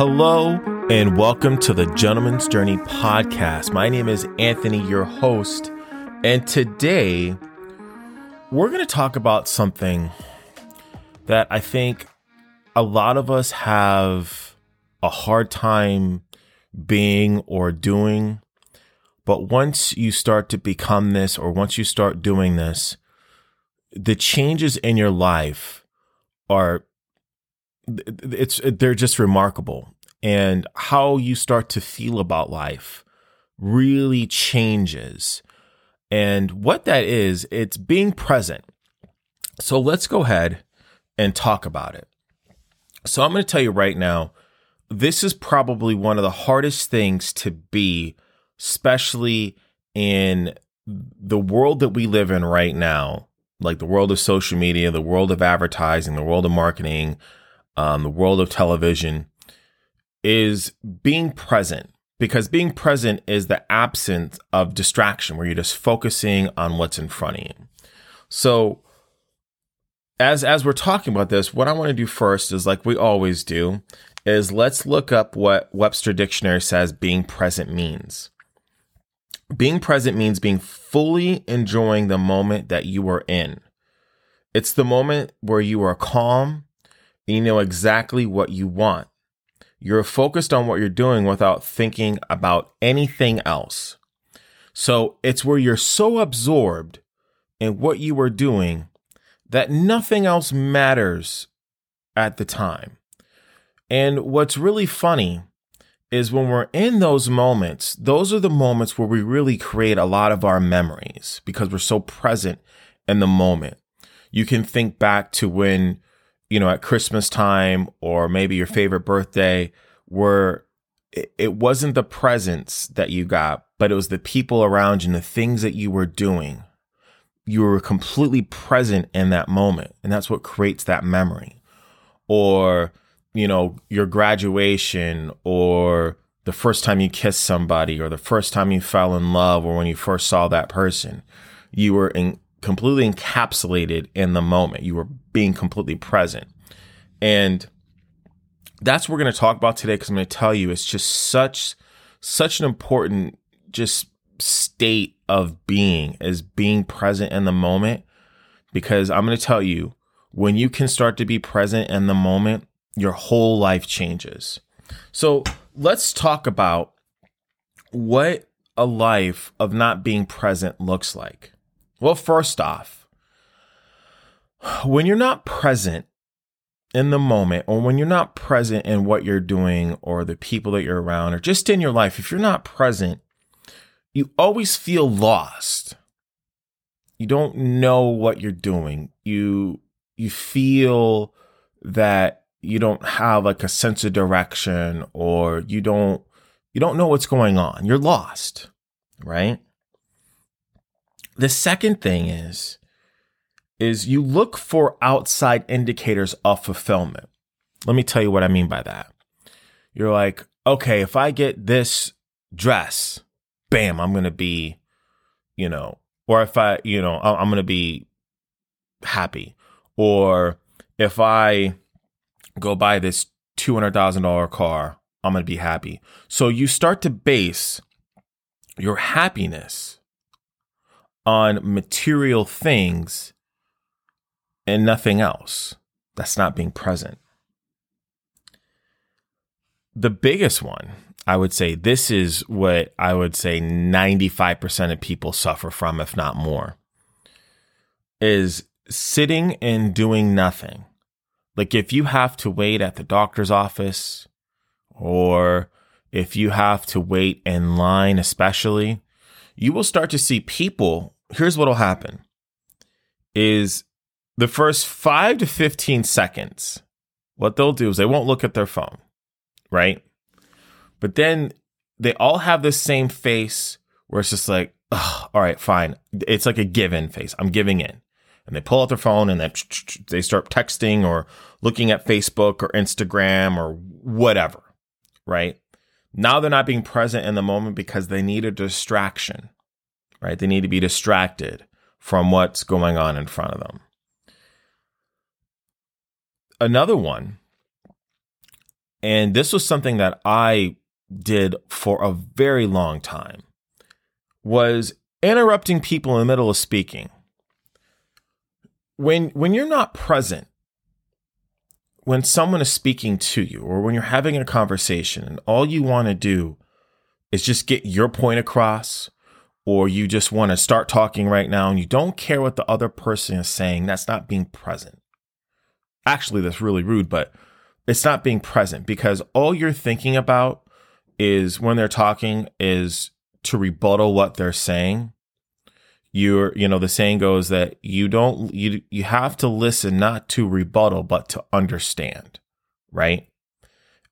Hello and welcome to the Gentleman's Journey podcast. My name is Anthony, your host, and today we're going to talk about something that I think a lot of us have a hard time being or doing. But once you start to become this, or once you start doing this, the changes in your life are they're just remarkable. And how you start to feel about life really changes. And what that is, it's being present. So let's go ahead and talk about it. So I'm going to tell you right now, this is probably one of the hardest things to be, especially in the world that we live in right now, like the world of social media, the world of advertising, the world of marketing, the world of television, is being present. Because being present is the absence of distraction, where you're just focusing on what's in front of you. So as we're talking about this, what I want to do first is, like we always do, is let's look up what Webster Dictionary says being present means. Being present means being fully enjoying the moment that you are in. It's the moment where you are calm and you know exactly what you want. You're focused on what you're doing without thinking about anything else. So it's where you're so absorbed in what you are doing that nothing else matters at the time. And what's really funny is when we're in those moments, those are the moments where we really create a lot of our memories, because we're so present in the moment. You can think back to when, at Christmas time, or maybe your favorite birthday, where it wasn't the presents that you got, but it was the people around you and the things that you were doing. You were completely present in that moment, and that's what creates that memory. Or, your graduation, or the first time you kissed somebody, or the first time you fell in love, or when you first saw that person, you were completely encapsulated in the moment. You were being completely present. And that's what we're going to talk about today, because I'm going to tell you it's just such an important just state of being, is being present in the moment. Because I'm going to tell you, when you can start to be present in the moment, your whole life changes. So let's talk about what a life of not being present looks like. Well, first off, when you're not present in the moment, or when you're not present in what you're doing or the people that you're around, or just in your life, if you're not present, you always feel lost. You don't know what you're doing. You feel that you don't have like a sense of direction, or you don't know what's going on. You're lost, right? The second thing is you look for outside indicators of fulfillment. Let me tell you what I mean by that. You're like, okay, if I get this dress, bam, I'm going to be, or if I, I'm going to be happy. Or if I go buy this $200,000 car, I'm going to be happy. So you start to base your happiness on material things and nothing else. That's not being present. The biggest one, I would say, this is what I would say 95% of people suffer from, if not more, is sitting and doing nothing. Like if you have to wait at the doctor's office, or if you have to wait in line especially, you will start to see people. Here's what will happen is the first 5 to 15 seconds, what they'll do is they won't look at their phone, right? But then they all have this same face where it's just like, all right, fine. It's like a given face. I'm giving in. And they pull out their phone and they start texting or looking at Facebook or Instagram or whatever, right? Now they're not being present in the moment because they need a distraction, right? They need to be distracted from what's going on in front of them. Another one And this was something that I did for a very long time, was interrupting people in the middle of speaking. When you're not present, when someone is speaking to you or when you're having a conversation and all you want to do is just get your point across, or you just want to start talking right now and you don't care what the other person is saying, that's not being present. Actually, that's really rude, but it's not being present, because all you're thinking about is when they're talking is to rebuttal what they're saying. The saying goes that you have to listen not to rebuttal, but to understand, right?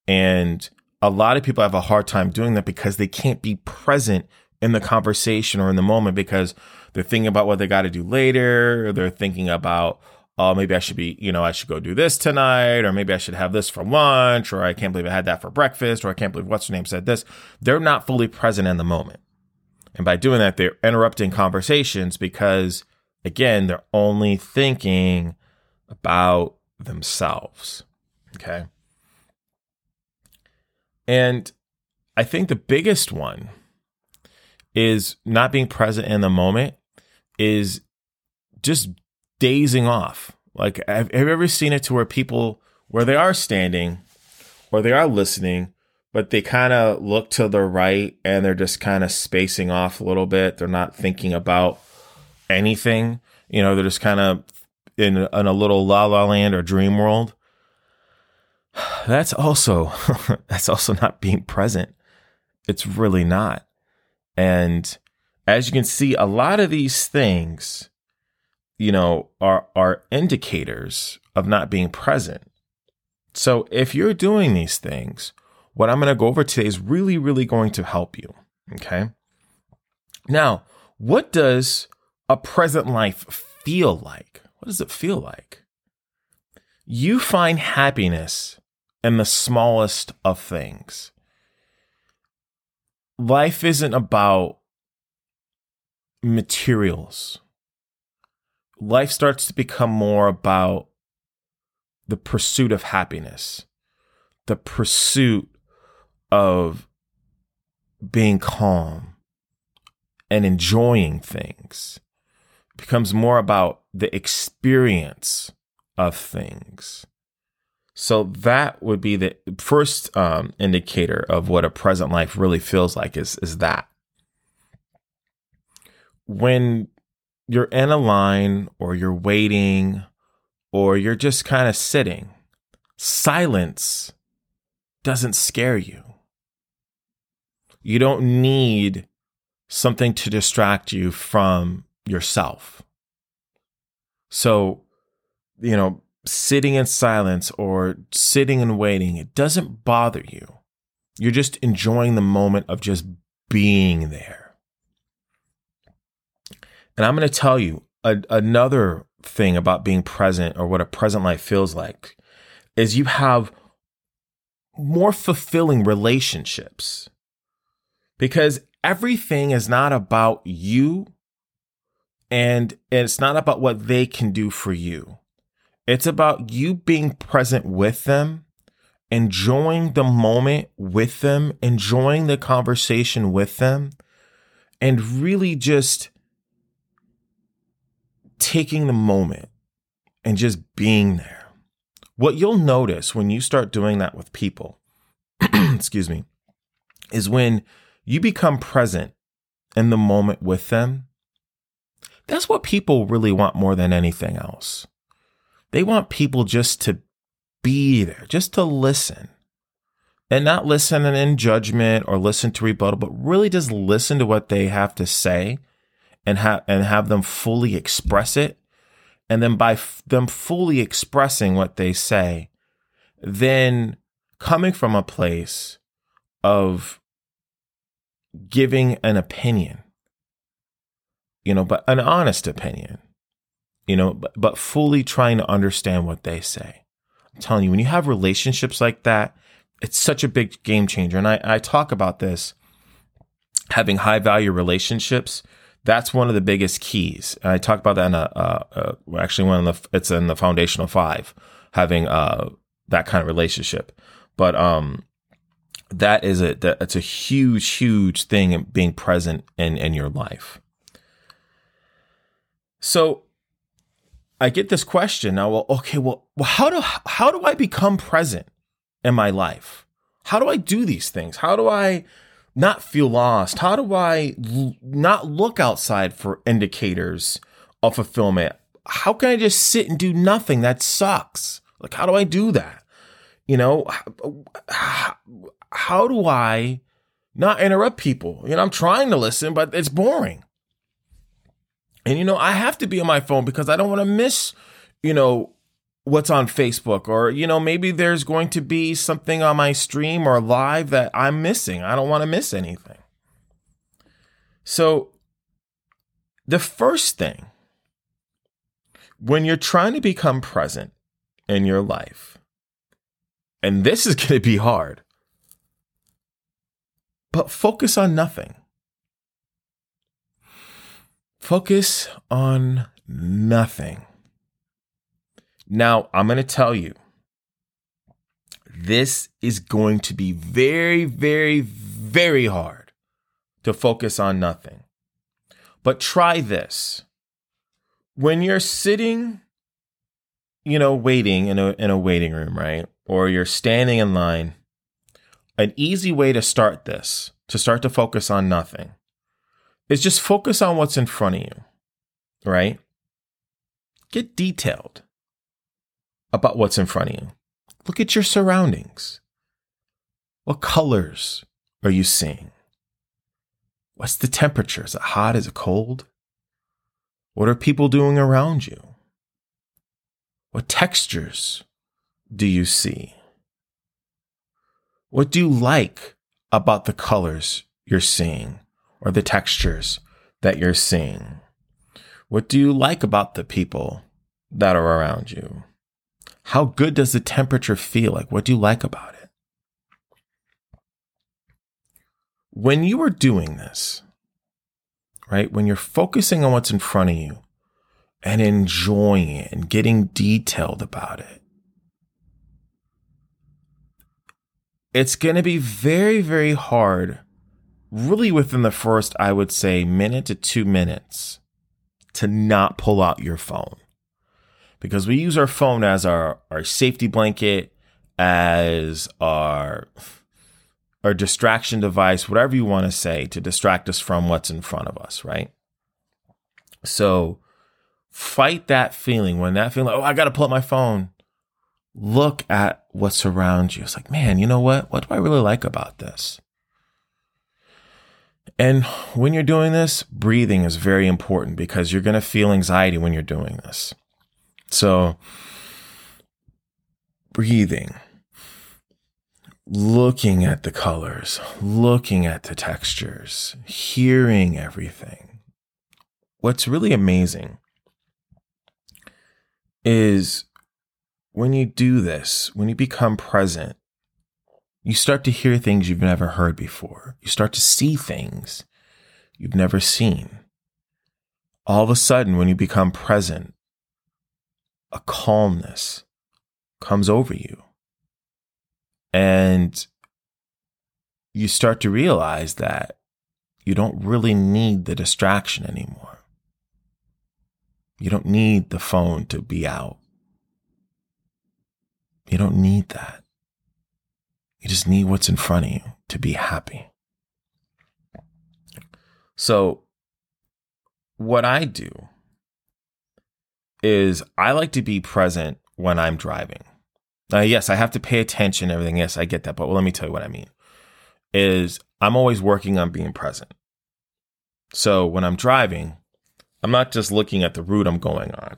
And a lot of people have a hard time doing that because they can't be present in the conversation or in the moment, because they're thinking about what they got to do later. Or they're thinking about, oh, maybe I should I should go do this tonight, or maybe I should have this for lunch, or I can't believe I had that for breakfast, or I can't believe what's her name said this. They're not fully present in the moment. And by doing that, they're interrupting conversations because, again, they're only thinking about themselves. Okay. And I think the biggest one is not being present in the moment is just dazing off. Like, have you ever seen it to where people, where they are standing or they are listening, but they kind of look to the right and they're just kind of spacing off a little bit. They're not thinking about anything. They're just kind of in a little la-la land or dream world. That's also not being present. It's really not. And as you can see, a lot of these things, are indicators of not being present. So if you're doing these things, what I'm going to go over today is really, really going to help you. Okay. Now, what does a present life feel like? What does it feel like? You find happiness in the smallest of things. Life isn't about materials. Life starts to become more about the pursuit of happiness, the pursuit of being calm and enjoying things. It becomes more about the experience of things. So that would be the first indicator of what a present life really feels like is that. When you're in a line or you're waiting or you're just kind of sitting, silence doesn't scare you. You don't need something to distract you from yourself. So, sitting in silence or sitting and waiting, it doesn't bother you. You're just enjoying the moment of just being there. And I'm going to tell you another thing about being present, or what a present life feels like, is you have more fulfilling relationships, because everything is not about you, and it's not about what they can do for you. It's about you being present with them, enjoying the moment with them, enjoying the conversation with them, and really just taking the moment and just being there. What you'll notice when you start doing that with people, excuse me, is when you become present in the moment with them, that's what people really want more than anything else. They want people just to be there, just to listen, and not listen in judgment or listen to rebuttal, but really just listen to what they have to say and have them fully express it. And then by them fully expressing what they say, then coming from a place of giving an opinion, but an honest opinion. But fully trying to understand what they say. I'm telling you, when you have relationships like that, it's such a big game changer. And I talk about this, having high value relationships. That's one of the biggest keys. And I talk about that in actually it's in the foundational 5, having that kind of relationship. But that is it's a huge, huge thing, being present in your life. So I get this question now. Well, okay, well, how do I become present in my life? How do I do these things? How do I not feel lost? How do I not look outside for indicators of fulfillment? How can I just sit and do nothing? That sucks. Like, how do I do that? You know, how do I not interrupt people? You know, I'm trying to listen, but it's boring. And, you know, I have to be on my phone because I don't want to miss, you know, what's on Facebook, or, you know, maybe there's going to be something on my stream or live that I'm missing. I don't want to miss anything. So the first thing when you're trying to become present in your life, and this is going to be hard, but focus on nothing. Focus on nothing. Now, I'm going to tell you, this is going to be very, very, very hard to focus on nothing. But try this. When you're sitting, you know, waiting in a waiting room, right? Or you're standing in line, an easy way to start this, to start to focus on nothing, is just focus on what's in front of you, right? Get detailed about what's in front of you. Look at your surroundings. What colors are you seeing? What's the temperature? Is it hot? Is it cold? What are people doing around you? What textures do you see? What do you like about the colors you're seeing or the textures that you're seeing? What do you like about the people that are around you? How good does the temperature feel? Like, what do you like about it? When you are doing this, right, when you're focusing on what's in front of you and enjoying it and getting detailed about it, it's going to be very, very hard, really within the first, I would say, minute to 2 minutes, to not pull out your phone. Because we use our phone as our safety blanket, as our distraction device, whatever you want to say, to distract us from what's in front of us, right? So fight that feeling. When that feeling, oh, I got to pull up my phone, look at what's around you. It's like, man, you know what? What do I really like about this? And when you're doing this, breathing is very important, because you're going to feel anxiety when you're doing this. So breathing, looking at the colors, looking at the textures, hearing everything. What's really amazing is when you do this, when you become present, you start to hear things you've never heard before. You start to see things you've never seen. All of a sudden, when you become present, a calmness comes over you, and you start to realize that you don't really need the distraction anymore. You don't need the phone to be out. You don't need that. You just need what's in front of you to be happy. So what I do is I like to be present when I'm driving. Now, yes, I have to pay attention and everything. Yes, I get that. But let me tell you what I mean is I'm always working on being present. So when I'm driving, I'm not just looking at the route I'm going on.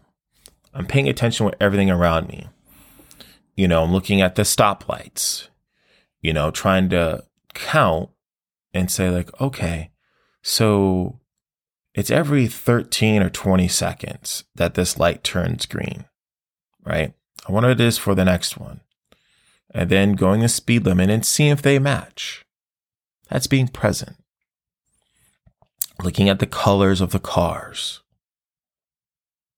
I'm paying attention with everything around me. You know, I'm looking at the stoplights, you know, trying to count and say like, okay, so it's every 13 or 20 seconds that this light turns green, right? I wonder what it is for the next one. And then going the speed limit and seeing if they match. That's being present. Looking at the colors of the cars.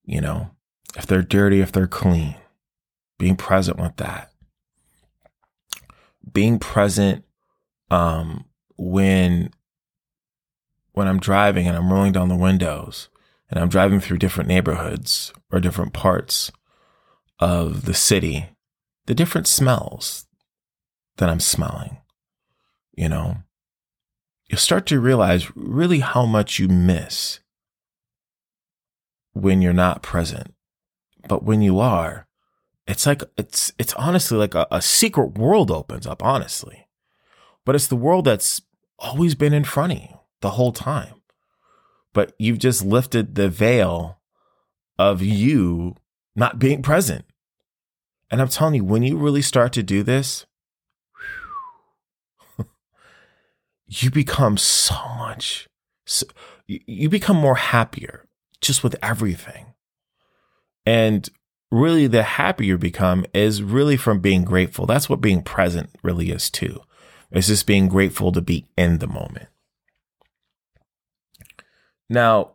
You know, if they're dirty, if they're clean. Being present with that. being present when I'm driving and I'm rolling down the windows and I'm driving through different neighborhoods or different parts of the city, the different smells that I'm smelling, you know, you'll start to realize really how much you miss when you're not present. But when you are, it's like, it's honestly like a secret world opens up, honestly. But it's the world that's always been in front of you the whole time. But you've just lifted the veil of you not being present. And I'm telling you, when you really start to do this, you become so much, you become more happier just with everything. And really the happier you become is really from being grateful. That's what being present really is too. It's just being grateful to be in the moment. Now,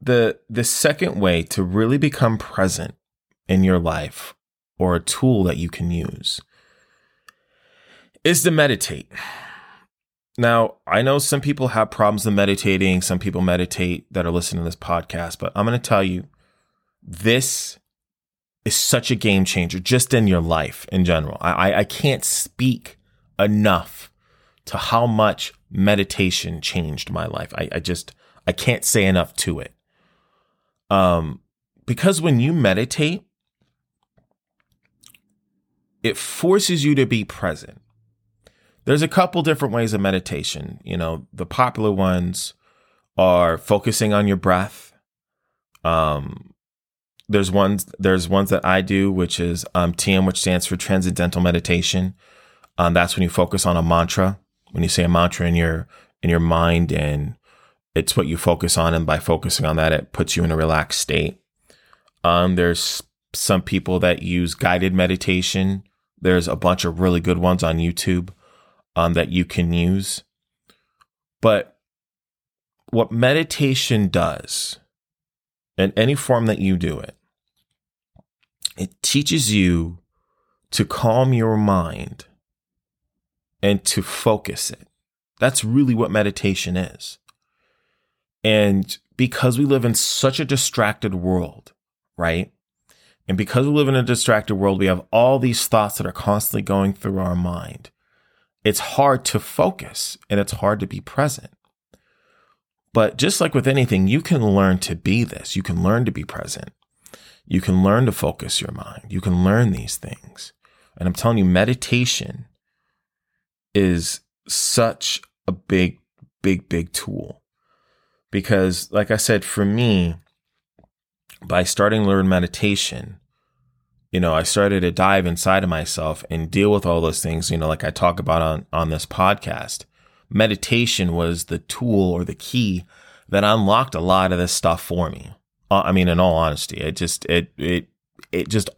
the second way to really become present in your life, or a tool that you can use, is to meditate. Now, I know some people have problems with meditating. Some people meditate that are listening to this podcast, but I'm going to tell you, this is such a game changer just in your life in general. I can't speak enough to how much meditation changed my life. I can't say enough to it. Because when you meditate, it forces you to be present. There's a couple different ways of meditation. You know, the popular ones are focusing on your breath. There's ones that I do, which is TM, which stands for Transcendental Meditation. That's when you focus on a mantra, when you say a mantra in your mind, and it's what you focus on. And by focusing on that, it puts you in a relaxed state. There's some people that use guided meditation. There's a bunch of really good ones on YouTube that you can use. But what meditation does, in any form that you do it, it teaches you to calm your mind and to focus it. That's really what meditation is. And because we live in such a distracted world, right? And because we live in a distracted world, we have all these thoughts that are constantly going through our mind. It's hard to focus and it's hard to be present. But just like with anything, you can learn to be this. You can learn to be present. You can learn to focus your mind. You can learn these things. And I'm telling you, meditation is such a big, big, big tool. Because like I said, for me, by starting to learn meditation, you know, I started to dive inside of myself and deal with all those things, you know, like I talk about on this podcast. Meditation was the tool or the key that unlocked a lot of this stuff for me. I mean, in all honesty, it just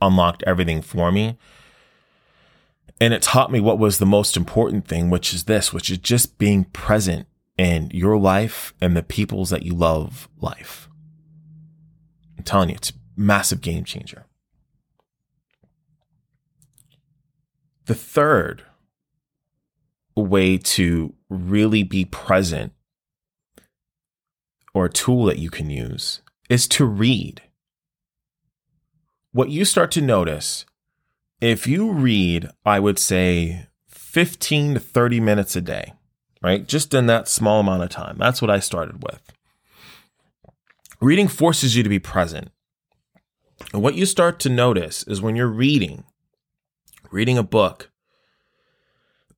unlocked everything for me. And it taught me what was the most important thing, which is this, which is just being present in your life and the people's that you love life. I'm telling you, it's a massive game changer. The third way to really be present, or a tool that you can use, is to read. What you start to notice, if you read, I would say 15 to 30 minutes a day, right? Just in that small amount of time. That's what I started with. Reading forces you to be present. And what you start to notice is when you're reading a book,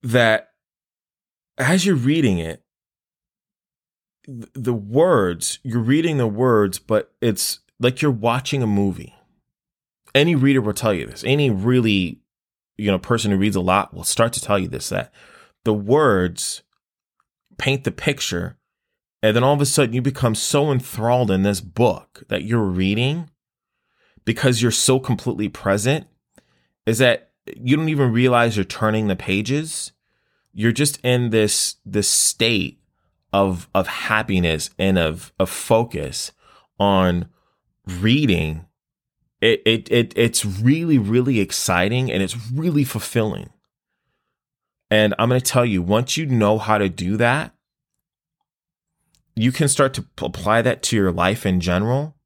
that as you're reading it, the words, you're reading the words, but it's like you're watching a movie. Any reader will tell you this. Any really, you know, person who reads a lot will start to tell you this, that the words paint the picture. And then all of a sudden you become so enthralled in this book that you're reading, because you're so completely present, is that you don't even realize you're turning the pages. You're just in this state of happiness and of focus on reading. It's really, really exciting, and it's really fulfilling. And I'm going to tell you, once you know how to do that, you can start to apply that to your life in general.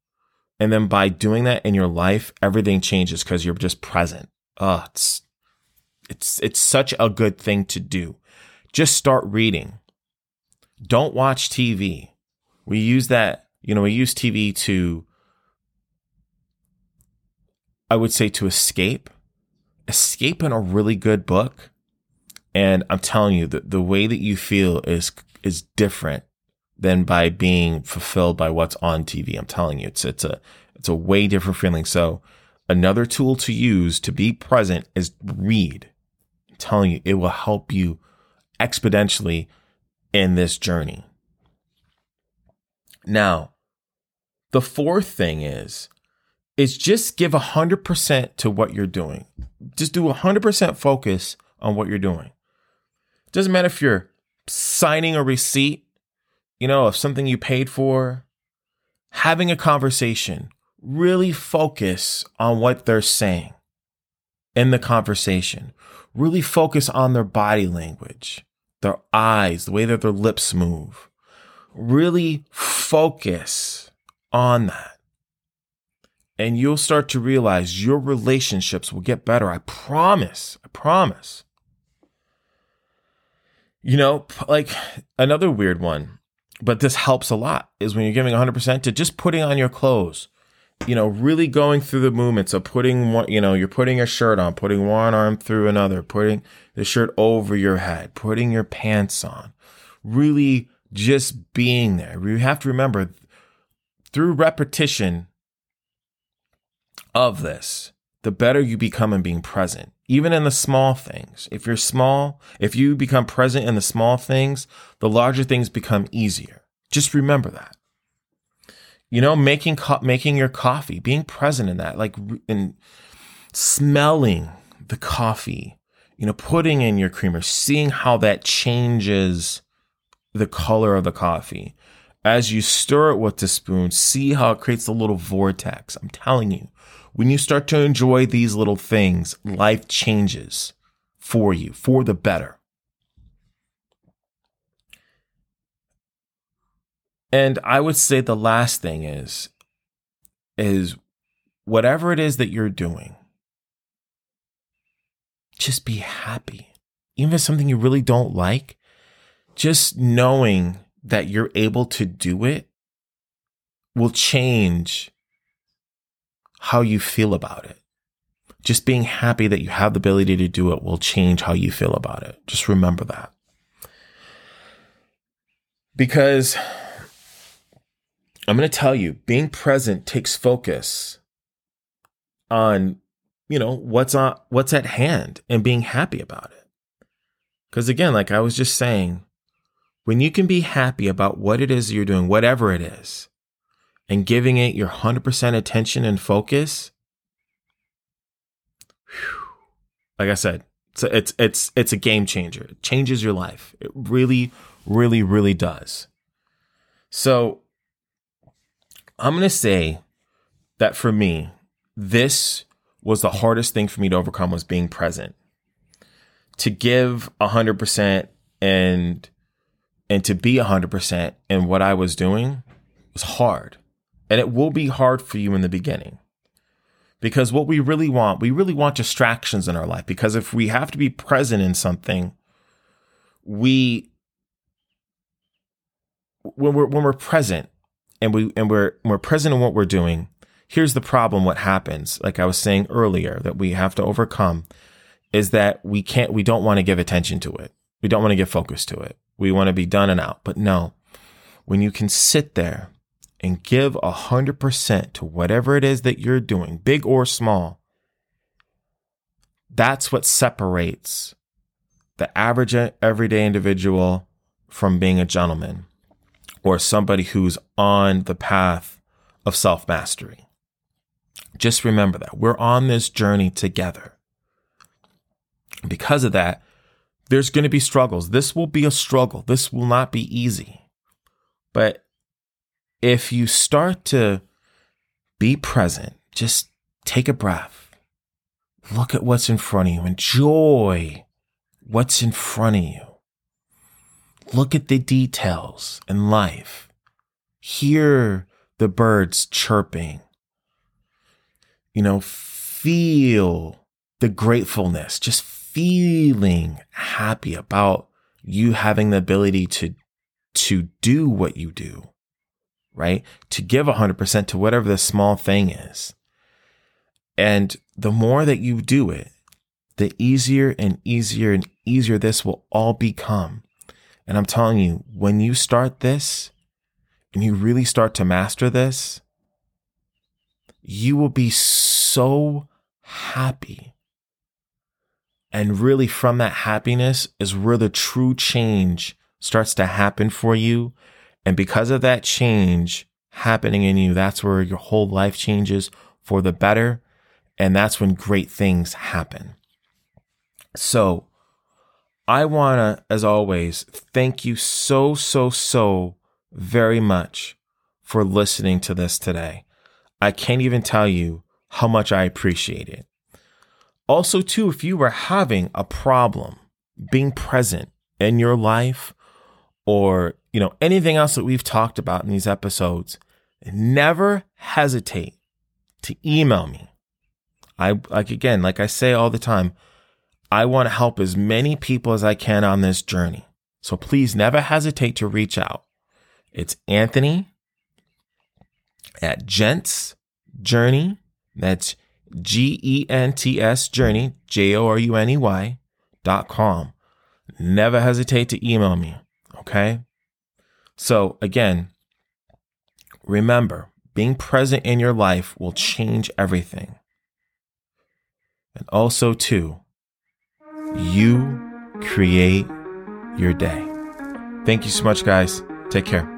And then by doing that in your life, everything changes because you're just present. It's such a good thing to do. Just start reading. Don't watch TV. We use that, we use TV to, I would say, to escape. Escape in a really good book. And I'm telling you that the way that you feel is different than by being fulfilled by what's on TV. I'm telling you, it's a way different feeling. So another tool to use to be present is read. I'm telling you, it will help you exponentially in this journey. Now, the fourth thing is just give 100% to what you're doing. Just do 100% focus on what you're doing. It doesn't matter if you're signing a receipt, of something you paid for, having a conversation, really focus on what they're saying in the conversation. Really focus on their body language, their eyes, the way that their lips move. Really focus on that. And you'll start to realize your relationships will get better. I promise. I promise. Another weird one, but this helps a lot, is when you're giving 100% to just putting on your clothes. Really going through the movements of putting one, you're putting your shirt on, putting one arm through another, putting the shirt over your head, putting your pants on, really just being there. You have to remember, through repetition of this, the better you become in being present, even in the small things. If you become present in the small things, the larger things become easier. Just remember that. Making your coffee, being present in that, and smelling the coffee, putting in your creamer, seeing how that changes the color of the coffee. As you stir it with the spoon, see how it creates a little vortex. I'm telling you, when you start to enjoy these little things, life changes for you, for the better. And I would say the last thing is whatever it is that you're doing, just be happy. Even if it's something you really don't like, just knowing that you're able to do it will change how you feel about it. Just being happy that you have the ability to do it will change how you feel about it. Just remember that. Because I'm going to tell you, being present takes focus on, what's at hand and being happy about it. Because again, like I was just saying, when you can be happy about what it is you're doing, whatever it is, and giving it your 100% attention and focus, like I said, it's a game changer. It changes your life. It really, really, really does. So I'm going to say that for me, this was the hardest thing for me to overcome, was being present. To give 100% and to be 100% in what I was doing was hard. And it will be hard for you in the beginning. Because what we really want distractions in our life. Because if we have to be present in something, when we're present, and we're present in what we're doing, here's the problem, what happens, like I was saying earlier, that we have to overcome, is that we don't want to give attention to it. We don't want to give focus to it. We want to be done and out. But no, when you can sit there and give 100% to whatever it is that you're doing, big or small, that's what separates the average everyday individual from being a gentleman, or somebody who's on the path of self-mastery. Just remember that. We're on this journey together. Because of that, there's going to be struggles. This will be a struggle. This will not be easy. But if you start to be present, just take a breath. Look at what's in front of you. Enjoy what's in front of you. Look at the details in life. Hear the birds chirping. Feel the gratefulness, just feeling happy about you having the ability to do what you do, right? To give 100% to whatever the small thing is. And the more that you do it, the easier and easier and easier this will all become. And I'm telling you, when you start this and you really start to master this, you will be so happy. And really from that happiness is where the true change starts to happen for you. And because of that change happening in you, that's where your whole life changes for the better. And that's when great things happen. So I want to, as always, thank you so, so, so very much for listening to this today. I can't even tell you how much I appreciate it. Also, too, if you were having a problem being present in your life or, anything else that we've talked about in these episodes, never hesitate to email me. Like I say all the time, I want to help as many people as I can on this journey. So please never hesitate to reach out. It's Anthony@GentsJourney. That's GENTS Journey, JORUNEY.com. Never hesitate to email me. Okay. So again, remember, being present in your life will change everything. And also, too, you create your day. Thank you so much, guys. Take care.